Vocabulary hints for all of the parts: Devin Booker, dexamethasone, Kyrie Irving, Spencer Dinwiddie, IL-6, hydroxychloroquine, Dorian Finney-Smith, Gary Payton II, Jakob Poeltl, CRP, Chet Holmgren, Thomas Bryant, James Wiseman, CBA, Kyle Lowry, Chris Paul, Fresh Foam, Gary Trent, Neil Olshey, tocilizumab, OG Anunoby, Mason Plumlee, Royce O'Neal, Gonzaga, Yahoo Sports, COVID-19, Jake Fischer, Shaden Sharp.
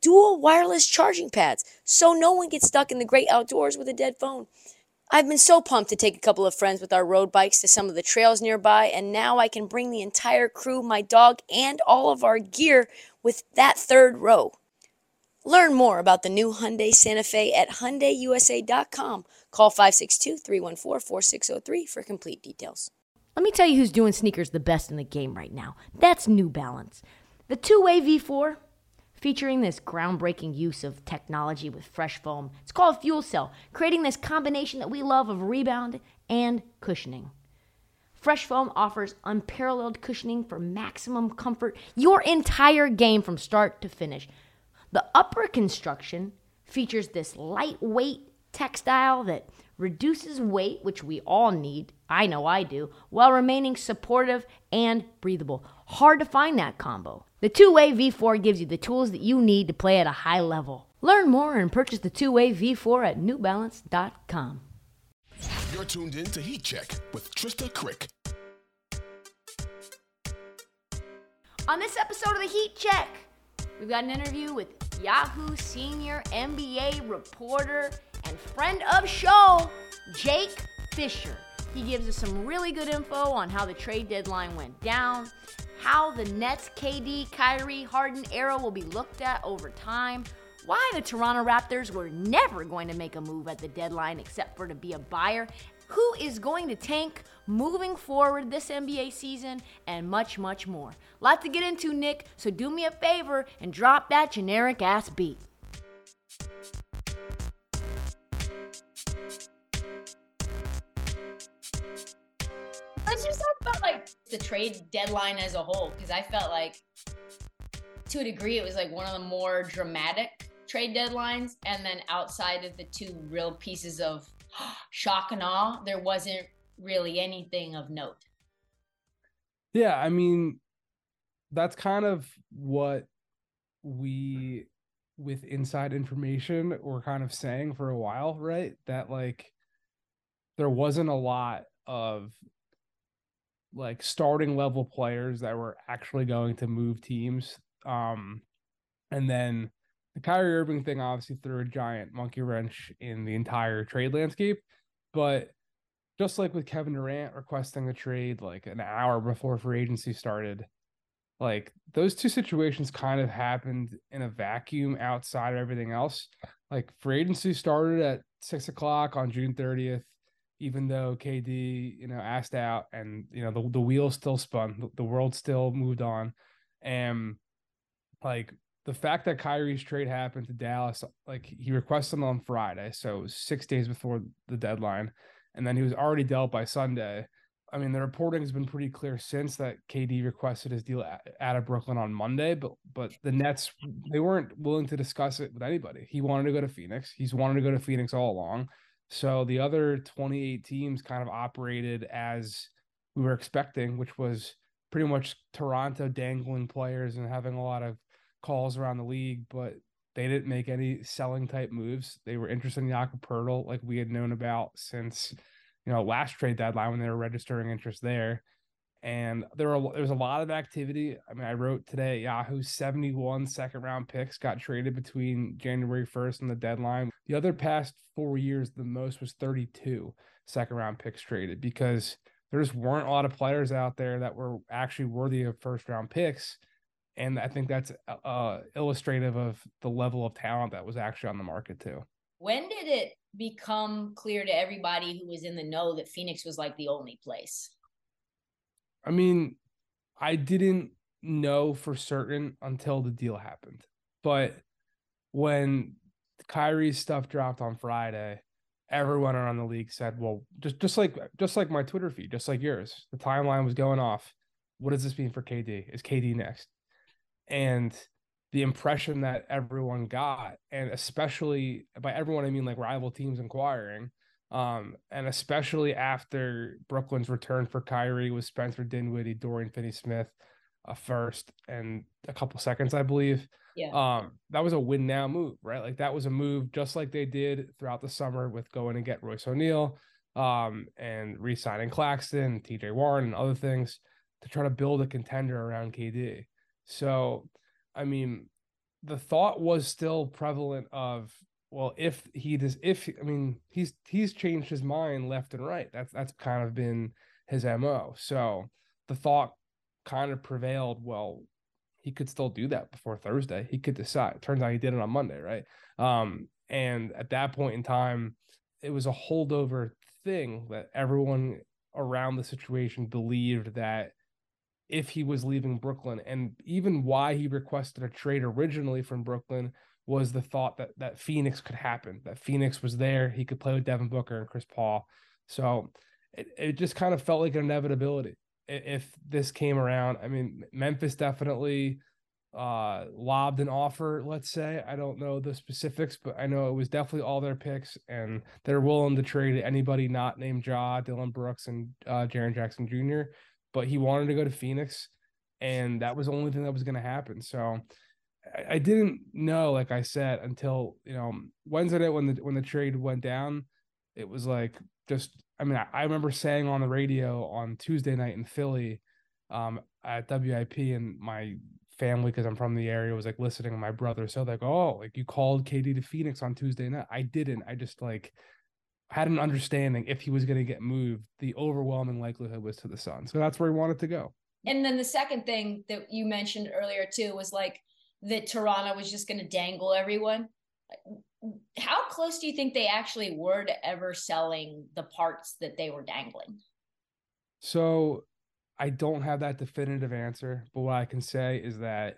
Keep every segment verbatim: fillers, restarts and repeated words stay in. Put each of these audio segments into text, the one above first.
dual wireless charging pads so no one gets stuck in the great outdoors with a dead phone. I've been so pumped to take a couple of friends with our road bikes to some of the trails nearby, and now I can bring the entire crew, my dog, and all of our gear with that third row. Learn more about the new Hyundai Santa Fe at Hyundai U S A dot com. Call five six two, three one four, four six zero three for complete details. Let me tell you who's doing sneakers the best in the game right now. That's New Balance. The two-way V four... featuring this groundbreaking use of technology with Fresh Foam. It's called Fuel Cell, creating this combination that we love of rebound and cushioning. Fresh Foam offers unparalleled cushioning for maximum comfort your entire game from start to finish. The upper construction features this lightweight textile that reduces weight, which we all need, I know I do, while remaining supportive and breathable. Hard to find that combo. The two-way V four gives you the tools that you need to play at a high level. Learn more and purchase the two-way V four at new balance dot com. You're tuned in to Heat Check with Trysta Krick. On this episode of the Heat Check, we've got an interview with Yahoo senior N B A reporter and friend of show, Jake Fischer. He gives us some really good info on how the trade deadline went down, how the Nets, K D, Kyrie, Harden era will be looked at over time, why the Toronto Raptors were never going to make a move at the deadline except for to be a buyer, who is going to tank moving forward this N B A season, and much, much more. A lot to get into, Nick, so do me a favor and drop that generic-ass beat. Let's just talk about, like, the trade deadline as a whole, because I felt like, to a degree, it was, like, one of the more dramatic trade deadlines, and then outside of the two real pieces of shock and awe, there wasn't really anything of note. Yeah, I mean, that's kind of what we, with inside information, were kind of saying for a while, right? That, like, there wasn't a lot of like starting level players that were actually going to move teams. Um, and then the Kyrie Irving thing obviously threw a giant monkey wrench in the entire trade landscape. But just like with Kevin Durant requesting a trade like an hour before free agency started, like those two situations kind of happened in a vacuum outside of everything else. Like free agency started at six o'clock on June thirtieth. Even though K D, you know, asked out, and you know the the wheel still spun, the, the world still moved on, and like the fact that Kyrie's trade happened to Dallas, like he requested them on Friday, so it was six days before the deadline, and then he was already dealt by Sunday. I mean, the reporting has been pretty clear since that K D requested his deal out of Brooklyn on Monday, but but the Nets, they weren't willing to discuss it with anybody. He wanted to go to Phoenix. He's wanted to go to Phoenix all along. So the other twenty-eight teams kind of operated as we were expecting, which was pretty much Toronto dangling players and having a lot of calls around the league, but they didn't make any selling type moves. They were interested in Jakob Poeltl, like we had known about since, you know, last trade deadline when they were registering interest there. And there were, there was a lot of activity. I mean, I wrote today at Yahoo, seventy-one second round picks got traded between January first and the deadline. The other past four years, the most was thirty-two second round picks traded, because there just weren't a lot of players out there that were actually worthy of first round picks. And I think that's uh, illustrative of the level of talent that was actually on the market too. When did it become clear to everybody who was in the know that Phoenix was like the only place? I mean, I didn't know for certain until the deal happened. But when Kyrie's stuff dropped on Friday, everyone around the league said, well, just, just like just like my Twitter feed, just like yours, the timeline was going off. What does this mean for K D? Is K D next? And the impression that everyone got, and especially by everyone, I mean like rival teams inquiring, um, and especially after Brooklyn's return for Kyrie was Spencer Dinwiddie, Dorian Finney-Smith, a first and a couple seconds, I believe. Yeah. Um, that was a win now move, right? Like that was a move just like they did throughout the summer with going and get Royce O'Neal, um, and re-signing Claxton, T J Warren, and other things to try to build a contender around K D. So, I mean, the thought was still prevalent of, well, if he does, if, I mean, he's, he's changed his mind left and right. That's, that's kind of been his M O. So the thought kind of prevailed, well, he could still do that before Thursday. He could decide. Turns out he did it on Monday, right? Um, and at that point in time, it was a holdover thing that everyone around the situation believed that if he was leaving Brooklyn, and even why he requested a trade originally from Brooklyn was the thought that that Phoenix could happen, that Phoenix was there. He could play with Devin Booker and Chris Paul. So it, it just kind of felt like an inevitability if this came around. I mean, Memphis definitely uh, lobbed an offer, let's say. I don't know the specifics, but I know it was definitely all their picks, and they're willing to trade anybody not named Ja, Dylan Brooks, and uh, Jaren Jackson Junior But he wanted to go to Phoenix, and that was the only thing that was going to happen. So I, I didn't know, like I said, until, you know, Wednesday night when the, when the trade went down, it was like just, I mean, I, I remember saying on the radio on Tuesday night in Philly um, at W I P, and my family, because I'm from the area, was like listening to my brother. So like, oh, like you called K D to Phoenix on Tuesday night. I didn't. I just like had an understanding if he was going to get moved, the overwhelming likelihood was to the Suns. So that's where he wanted to go. And then the second thing that you mentioned earlier too was like that Toronto was just going to dangle everyone. How close do you think they actually were to ever selling the parts that they were dangling? So I don't have that definitive answer, but what I can say is that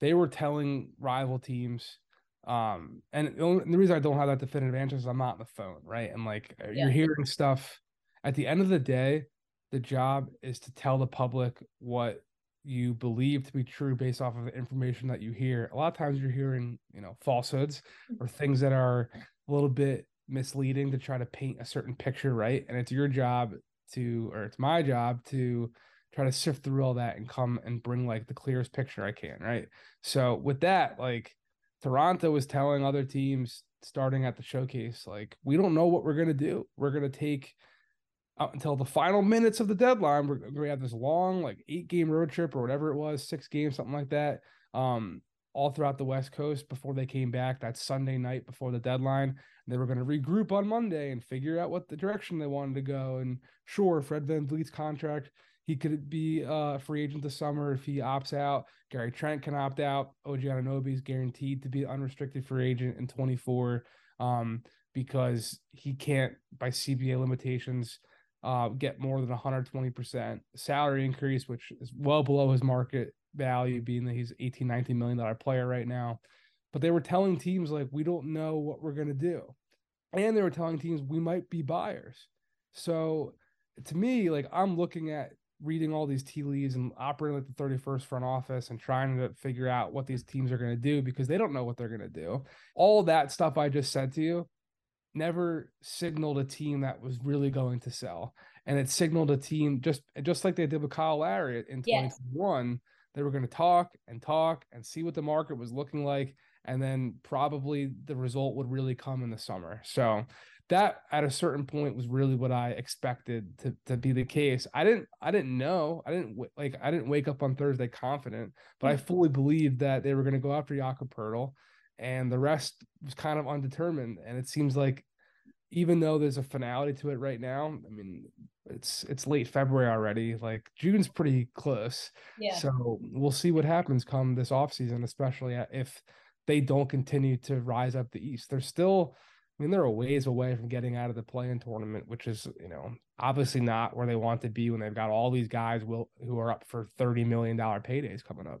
they were telling rival teams, Um, and the, only, the reason I don't have that definitive answer is I'm not on the phone, right? And like yeah. you're hearing stuff. At the end of the day, the job is to tell the public what you believe to be true based off of the information that you hear. A lot of times you're hearing, you know, falsehoods or things that are a little bit misleading to try to paint a certain picture, right? And it's your job to, or it's my job to try to sift through all that and come and bring like the clearest picture I can, right? So with that, like, Toronto was telling other teams starting at the showcase, like, we don't know what we're going to do. We're going to take up until the final minutes of the deadline. We're going to have this long, like eight game road trip or whatever it was, six games, something like that. Um, all throughout the West Coast before they came back that Sunday night before the deadline. And they were going to regroup on Monday and figure out what the direction they wanted to go. And sure, Fred VanVleet's contract, he could be a free agent this summer if he opts out. Gary Trent can opt out. O G Anunoby is guaranteed to be an unrestricted free agent in twenty-four um, because he can't, by C B A limitations, uh, get more than one hundred twenty percent salary increase, which is well below his market value, being that he's eighteen, nineteen million dollars player right now. But they were telling teams, like, we don't know what we're going to do. And they were telling teams we might be buyers. So to me, like, I'm looking at reading all these tea leaves and operating like the thirty-first front office and trying to figure out what these teams are going to do because they don't know what they're going to do. All that stuff I just said to you never signaled a team that was really going to sell. And it signaled a team just, just like they did with Kyle Lowry in twenty twenty-one, yes. They were going to talk and talk and see what the market was looking like. And then probably the result would really come in the summer. So that at a certain point was really what I expected to, to be the case. I didn't, I didn't know. I didn't like, I didn't wake up on Thursday confident, but I fully believed that they were going to go after Jakob Poeltl, and the rest was kind of undetermined. And it seems like, even though there's a finality to it right now, I mean, it's, it's late February already, like June's pretty close. Yeah. So we'll see what happens come this off season, especially if they don't continue to rise up the East. They're still, I mean, they're a ways away from getting out of the play-in tournament, which is, you know, obviously not where they want to be when they've got all these guys will, who are up for thirty million dollars paydays coming up.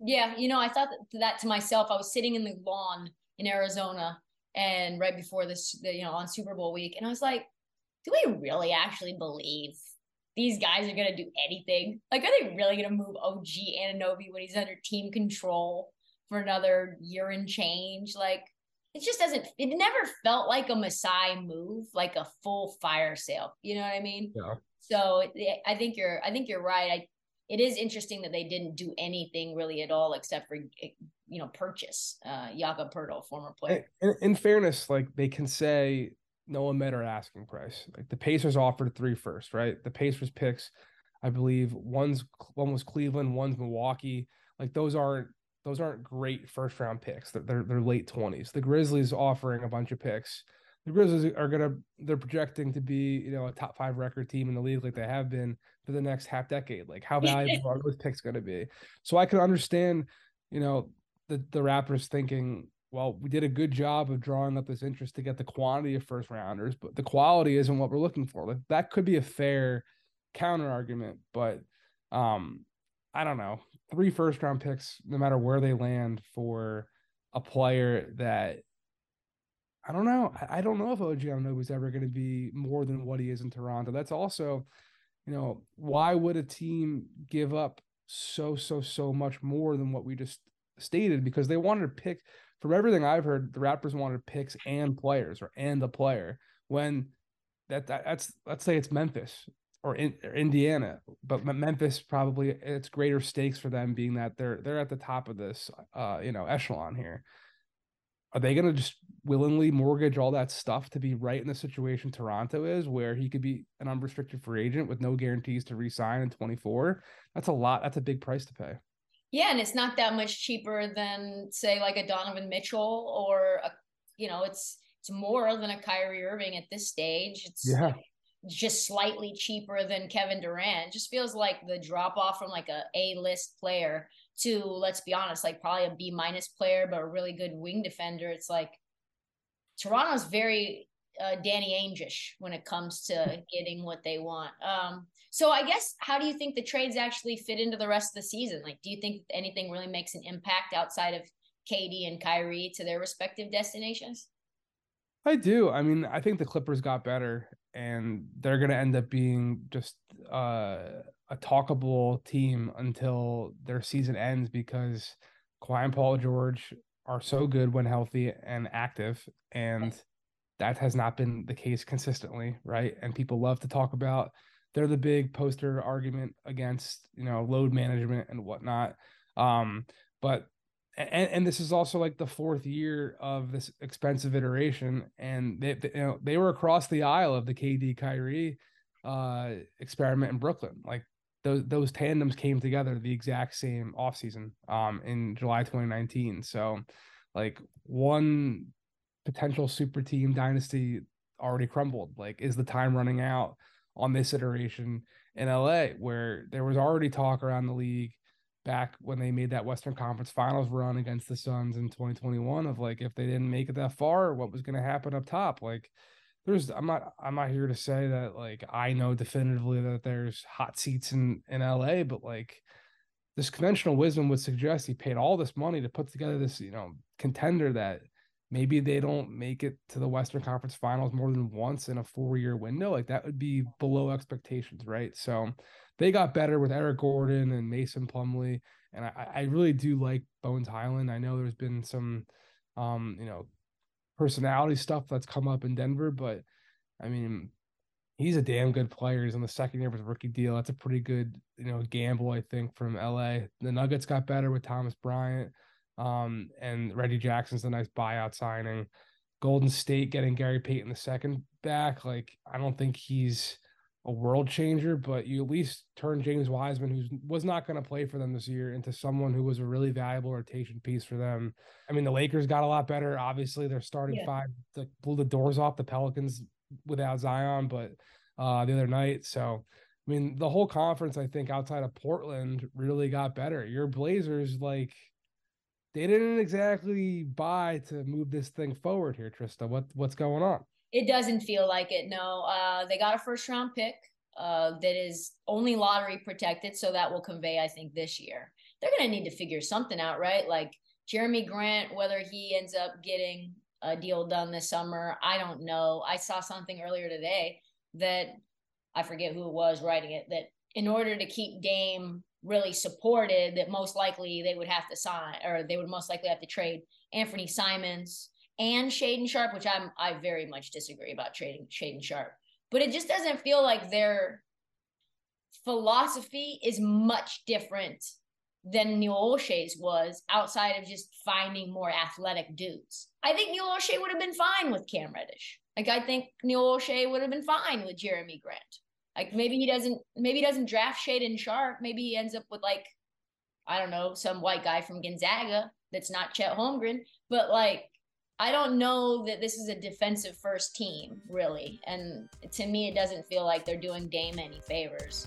Yeah, you know, I thought that to myself. I was sitting in the lawn in Arizona and right before this, you know, on Super Bowl week. And I was like, do we really actually believe these guys are going to do anything? Like, are they really going to move O G Anunoby when he's under team control for another year and change? Like, it just doesn't, it never felt like a Masai move, like a full fire sale. You know what I mean? Yeah. So I think you're, I think you're right. I, it is interesting that they didn't do anything really at all except for, you know, purchase uh, Jakob Poeltl, former player. In, in, in fairness, like, they can say no one met our asking price. Like, the Pacers offered three first, right? The Pacers picks, I believe, one's one was Cleveland, one's Milwaukee. Like, those aren't those aren't great first round picks. They're they're, they're late twenties. The Grizzlies offering a bunch of picks. The Grizzlies are gonna they're projecting to be, you know, a top five record team in the league, like they have been for the next half decade. Like, how valuable are those picks gonna be? So I can understand, you know, the the Raptors thinking, well, we did a good job of drawing up this interest to get the quantity of first rounders, but the quality isn't what we're looking for. Like, that could be a fair counter argument, but um, I don't know. Three first round picks, no matter where they land, for a player that I don't know. I, I don't know if O G Anunoby is ever going to be more than what he is in Toronto. That's also, you know, why would a team give up so, so, so much more than what we just stated? Because they wanted to pick. From everything I've heard, the Raptors wanted picks and players, or and a player. When that, that that's let's say it's Memphis or, in, or Indiana, but Memphis probably it's greater stakes for them, being that they're they're at the top of this uh, you know echelon here. Are they going to just willingly mortgage all that stuff to be right in the situation Toronto is, where he could be an unrestricted free agent with no guarantees to re-sign in twenty-four? That's a lot. That's a big price to pay. Yeah, and it's not that much cheaper than, say, like a Donovan Mitchell or, a, you know, it's it's more than a Kyrie Irving at this stage. It's yeah. just slightly cheaper than Kevin Durant. It just feels like the drop off from like a A-list player to, let's be honest, like probably a B-minus player, but a really good wing defender. It's like Toronto's very uh, Danny Ainge-ish when it comes to getting what they want. Um So I guess, how do you think the trades actually fit into the rest of the season? Like, do you think anything really makes an impact outside of K D and Kyrie to their respective destinations? I do. I mean, I think the Clippers got better, and they're going to end up being just uh, a talkable team until their season ends, because Kawhi and Paul George are so good when healthy and active, and that has not been the case consistently, right? And people love to talk about they're the big poster argument against, you know, load management and whatnot. Um, but, and, and this is also like the fourth year of this expensive iteration. And they, they, you know, they were across the aisle of the K D Kyrie uh, experiment in Brooklyn. Like, those, those tandems came together the exact same offseason um, in July twenty nineteen. So like, one potential super team dynasty already crumbled. Like, is the time running out on this iteration in L A, where there was already talk around the league back when they made that Western Conference Finals run against the Suns in twenty twenty-one of like, if they didn't make it that far, what was going to happen up top? Like, there's, I'm not, I'm not here to say that, like, I know definitively that there's hot seats in, in L A, but like, this conventional wisdom would suggest he paid all this money to put together this, you know, contender that maybe they don't make it to the Western Conference Finals more than once in a four-year window. Like, that would be below expectations, right? So they got better with Eric Gordon and Mason Plumlee, and I, I really do like Bones Highland. I know there's been some, um, you know, personality stuff that's come up in Denver, but, I mean, he's a damn good player. He's on the second year of his rookie deal. That's a pretty good, you know, gamble, I think, from L A. The Nuggets got better with Thomas Bryant. Um, and Reggie Jackson's a nice buyout signing. Golden State getting Gary Payton the second back. Like, I don't think he's a world changer, but you at least turn James Wiseman, who was not going to play for them this year, into someone who was a really valuable rotation piece for them. I mean, the Lakers got a lot better. Obviously, their starting yeah. five like, blew the doors off the Pelicans without Zion, but uh, the other night. So, I mean, the whole conference, I think, outside of Portland, really got better. Your Blazers, like, they didn't exactly buy to move this thing forward here, Trysta. What what's going on? It doesn't feel like it. No, uh, they got a first round pick uh, that is only lottery protected, so that will convey, I think, this year. They're going to need to figure something out, right? Like Jeremy Grant, whether he ends up getting a deal done this summer, I don't know. I saw something earlier today that I forget who it was writing it, that in order to keep Dame really supported, that most likely they would have to sign, or they would most likely have to trade Anthony Simons and Shaden Sharp, which I'm, I very much disagree about trading Shaden Sharp, but it just doesn't feel like their philosophy is much different than Neil Olshey's was, outside of just finding more athletic dudes. I think Neil Olshey would have been fine with Cam Reddish. Like, I think Neil Olshey would have been fine with Jeremy Grant. Like, maybe he doesn't, maybe he doesn't draft Shaden Sharp. Maybe he ends up with, like, I don't know, some white guy from Gonzaga that's not Chet Holmgren. But, like, I don't know that this is a defensive first team, really. And to me, it doesn't feel like they're doing Dame any favors.